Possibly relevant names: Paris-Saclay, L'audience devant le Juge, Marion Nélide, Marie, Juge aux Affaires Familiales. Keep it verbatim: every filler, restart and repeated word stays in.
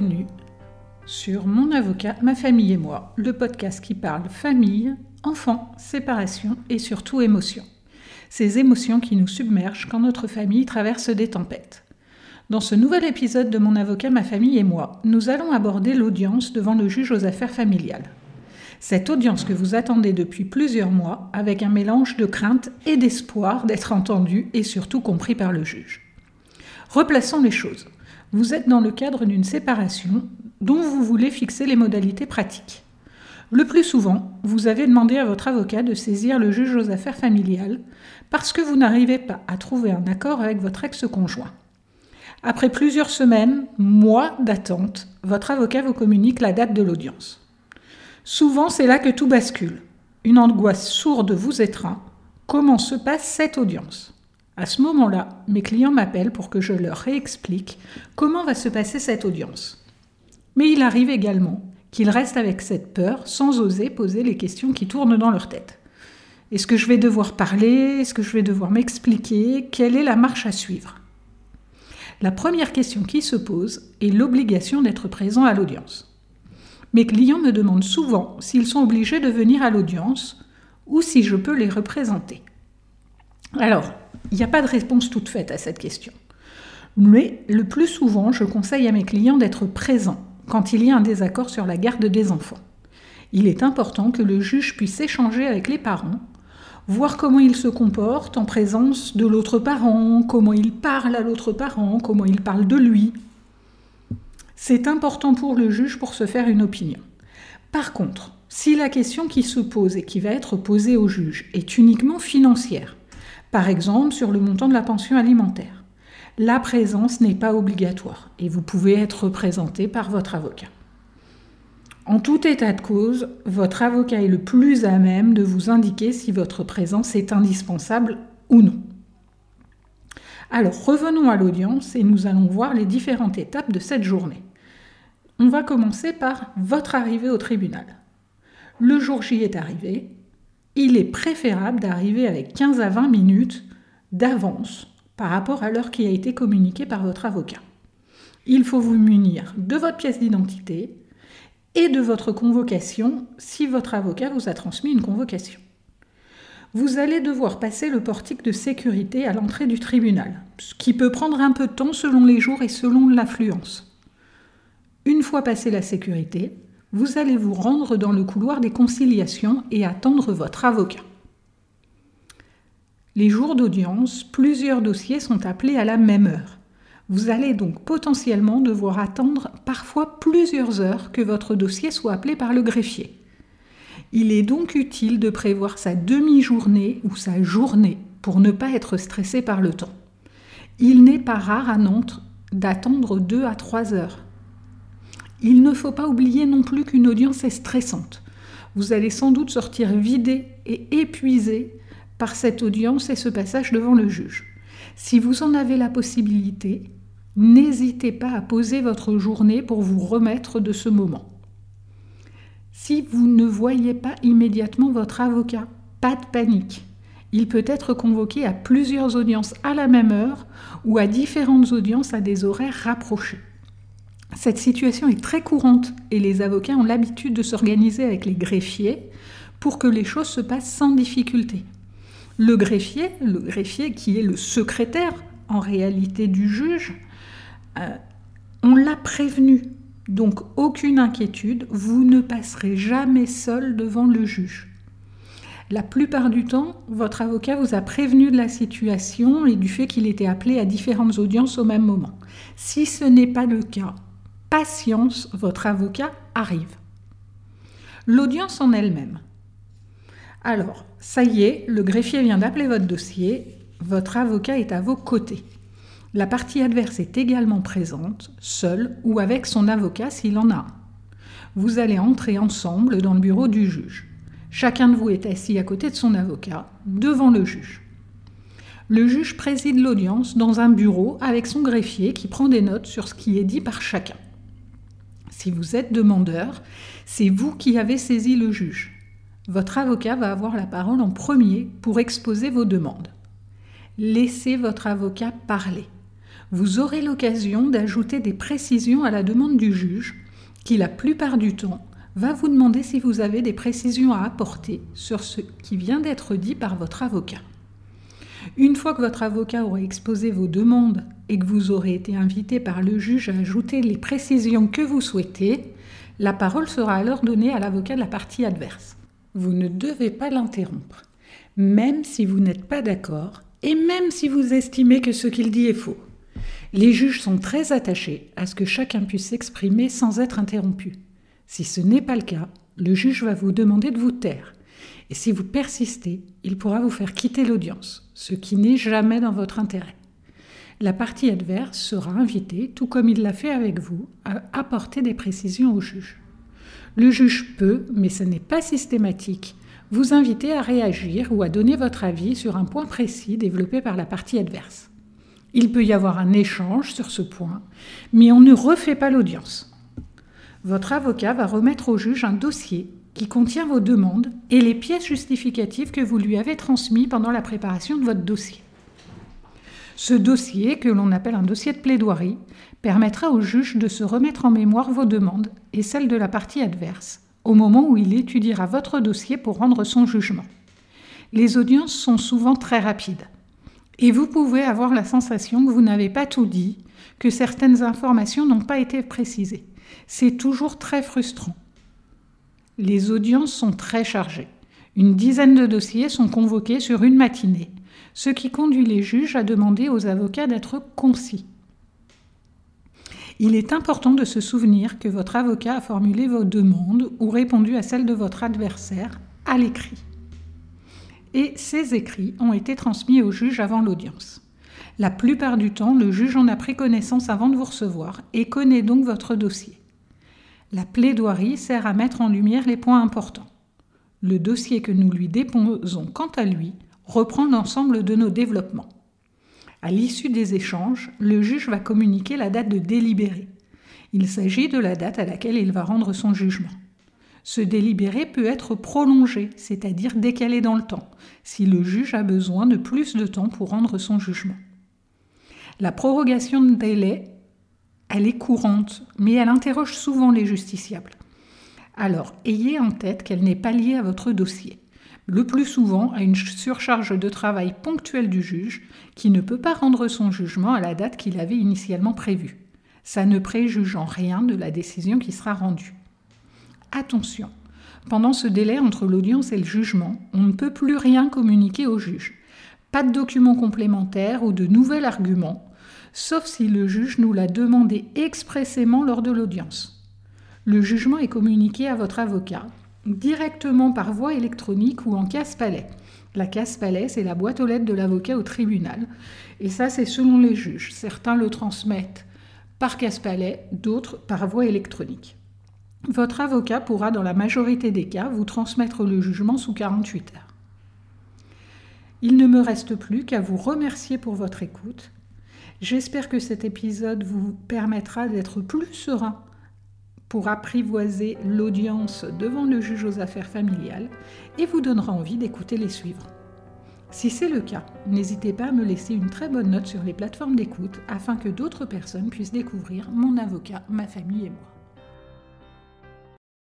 bienvenue sur Mon avocat, ma famille et moi, le podcast qui parle famille, enfants, séparation et surtout émotions. Ces émotions qui nous submergent quand notre famille traverse des tempêtes. Dans ce nouvel épisode de Mon avocat, ma famille et moi, nous allons aborder l'audience devant le juge aux affaires familiales. Cette audience que vous attendez depuis plusieurs mois avec un mélange de crainte et d'espoir d'être entendu et surtout compris par le juge. Replaçons les choses. Vous êtes dans le cadre d'une séparation dont vous voulez fixer les modalités pratiques. Le plus souvent, vous avez demandé à votre avocat de saisir le juge aux affaires familiales parce que vous n'arrivez pas à trouver un accord avec votre ex-conjoint. Après plusieurs semaines, mois d'attente, votre avocat vous communique la date de l'audience. Souvent, c'est là que tout bascule. Une angoisse sourde vous étreint. Comment se passe cette audience ? À ce moment-là, mes clients m'appellent pour que je leur réexplique comment va se passer cette audience. Mais il arrive également qu'ils restent avec cette peur sans oser poser les questions qui tournent dans leur tête. Est-ce que je vais devoir parler ? Est-ce que je vais devoir m'expliquer ? Quelle est la marche à suivre ? La première question qui se pose est l'obligation d'être présent à l'audience. Mes clients me demandent souvent s'ils sont obligés de venir à l'audience ou si je peux les représenter. Alors, il n'y a pas de réponse toute faite à cette question. Mais le plus souvent, je conseille à mes clients d'être présents quand il y a un désaccord sur la garde des enfants. Il est important que le juge puisse échanger avec les parents, voir comment ils se comportent en présence de l'autre parent, comment il parle à l'autre parent, comment il parle de lui. C'est important pour le juge pour se faire une opinion. Par contre, si la question qui se pose et qui va être posée au juge est uniquement financière, par exemple, sur le montant de la pension alimentaire. La présence n'est pas obligatoire et vous pouvez être représenté par votre avocat. En tout état de cause, votre avocat est le plus à même de vous indiquer si votre présence est indispensable ou non. Alors, revenons à l'audience et nous allons voir les différentes étapes de cette journée. On va commencer par votre arrivée au tribunal. Le jour J est arrivé. Il est préférable d'arriver avec quinze à vingt minutes d'avance par rapport à l'heure qui a été communiquée par votre avocat. Il faut vous munir de votre pièce d'identité et de votre convocation si votre avocat vous a transmis une convocation. Vous allez devoir passer le portique de sécurité à l'entrée du tribunal, ce qui peut prendre un peu de temps selon les jours et selon l'affluence. Une fois passé la sécurité, vous allez vous rendre dans le couloir des conciliations et attendre votre avocat. Les jours d'audience, plusieurs dossiers sont appelés à la même heure. Vous allez donc potentiellement devoir attendre parfois plusieurs heures que votre dossier soit appelé par le greffier. Il est donc utile de prévoir sa demi-journée ou sa journée pour ne pas être stressé par le temps. Il n'est pas rare à Nantes d'attendre deux à trois heures. Il ne faut pas oublier non plus qu'une audience est stressante. Vous allez sans doute sortir vidé et épuisé par cette audience et ce passage devant le juge. Si vous en avez la possibilité, n'hésitez pas à poser votre journée pour vous remettre de ce moment. Si vous ne voyez pas immédiatement votre avocat, pas de panique. Il peut être convoqué à plusieurs audiences à la même heure ou à différentes audiences à des horaires rapprochés. Cette situation est très courante et les avocats ont l'habitude de s'organiser avec les greffiers pour que les choses se passent sans difficulté. Le greffier, le greffier qui est le secrétaire en réalité du juge, euh, on l'a prévenu. Donc aucune inquiétude, vous ne passerez jamais seul devant le juge. La plupart du temps, votre avocat vous a prévenu de la situation et du fait qu'il était appelé à différentes audiences au même moment. Si ce n'est pas le cas, patience, votre avocat arrive. L'audience en elle-même. Alors, ça y est, le greffier vient d'appeler votre dossier, votre avocat est à vos côtés. La partie adverse est également présente, seule ou avec son avocat s'il en a un. Vous allez entrer ensemble dans le bureau du juge. Chacun de vous est assis à côté de son avocat, devant le juge. Le juge préside l'audience dans un bureau avec son greffier qui prend des notes sur ce qui est dit par chacun. Si vous êtes demandeur, c'est vous qui avez saisi le juge. Votre avocat va avoir la parole en premier pour exposer vos demandes. Laissez votre avocat parler. vous aurez l'occasion d'ajouter des précisions à la demande du juge, qui la plupart du temps va vous demander si vous avez des précisions à apporter sur ce qui vient d'être dit par votre avocat. Une fois que votre avocat aura exposé vos demandes et que vous aurez été invité par le juge à ajouter les précisions que vous souhaitez, la parole sera alors donnée à l'avocat de la partie adverse. Vous ne devez pas l'interrompre, même si vous n'êtes pas d'accord et même si vous estimez que ce qu'il dit est faux. Les juges sont très attachés à ce que chacun puisse s'exprimer sans être interrompu. Si ce n'est pas le cas, le juge va vous demander de vous taire. Et si vous persistez, il pourra vous faire quitter l'audience, ce qui n'est jamais dans votre intérêt. La partie adverse sera invitée, tout comme il l'a fait avec vous, à apporter des précisions au juge. Le juge peut, mais ce n'est pas systématique, vous inviter à réagir ou à donner votre avis sur un point précis développé par la partie adverse. Il peut y avoir un échange sur ce point, mais on ne refait pas l'audience. Votre avocat va remettre au juge un dossier qui contient vos demandes et les pièces justificatives que vous lui avez transmises pendant la préparation de votre dossier. Ce dossier, que l'on appelle un dossier de plaidoirie, permettra au juge de se remettre en mémoire vos demandes et celles de la partie adverse, au moment où il étudiera votre dossier pour rendre son jugement. Les audiences sont souvent très rapides. Et vous pouvez avoir la sensation que vous n'avez pas tout dit, que certaines informations n'ont pas été précisées. C'est toujours très frustrant. Les audiences sont très chargées. Une dizaine de dossiers sont convoqués sur une matinée, ce qui conduit les juges à demander aux avocats d'être concis. Il est important de se souvenir que votre avocat a formulé vos demandes ou répondu à celles de votre adversaire à l'écrit. Et ces écrits ont été transmis au juge avant l'audience. La plupart du temps, le juge en a pris connaissance avant de vous recevoir et connaît donc votre dossier. La plaidoirie sert à mettre en lumière les points importants. Le dossier que nous lui déposons, quant à lui, reprend l'ensemble de nos développements. À l'issue des échanges, le juge va communiquer la date de délibéré. Il s'agit de la date à laquelle il va rendre son jugement. Ce délibéré peut être prolongé, c'est-à-dire décalé dans le temps, si le juge a besoin de plus de temps pour rendre son jugement. La prorogation de délai, elle est courante, mais elle interroge souvent les justiciables. Alors, ayez en tête qu'elle n'est pas liée à votre dossier, le plus souvent à une surcharge de travail ponctuelle du juge qui ne peut pas rendre son jugement à la date qu'il avait initialement prévue. Ça ne préjuge en rien de la décision qui sera rendue. Attention, pendant ce délai entre l'audience et le jugement, on ne peut plus rien communiquer au juge. Pas de documents complémentaires ou de nouveaux arguments, sauf si le juge nous l'a demandé expressément lors de l'audience. Le jugement est communiqué à votre avocat, directement par voie électronique ou en casse-palais. La casse-palais, c'est la boîte aux lettres de l'avocat au tribunal. Et ça, c'est selon les juges. Certains le transmettent par casse-palais, d'autres par voie électronique. Votre avocat pourra, dans la majorité des cas, vous transmettre le jugement sous quarante-huit heures. Il ne me reste plus qu'à vous remercier pour votre écoute. J'espère que cet épisode vous permettra d'être plus serein pour apprivoiser l'audience devant le juge aux affaires familiales et vous donnera envie d'écouter les suivants. Si c'est le cas, n'hésitez pas à me laisser une très bonne note sur les plateformes d'écoute afin que d'autres personnes puissent découvrir mon avocat, ma famille et moi.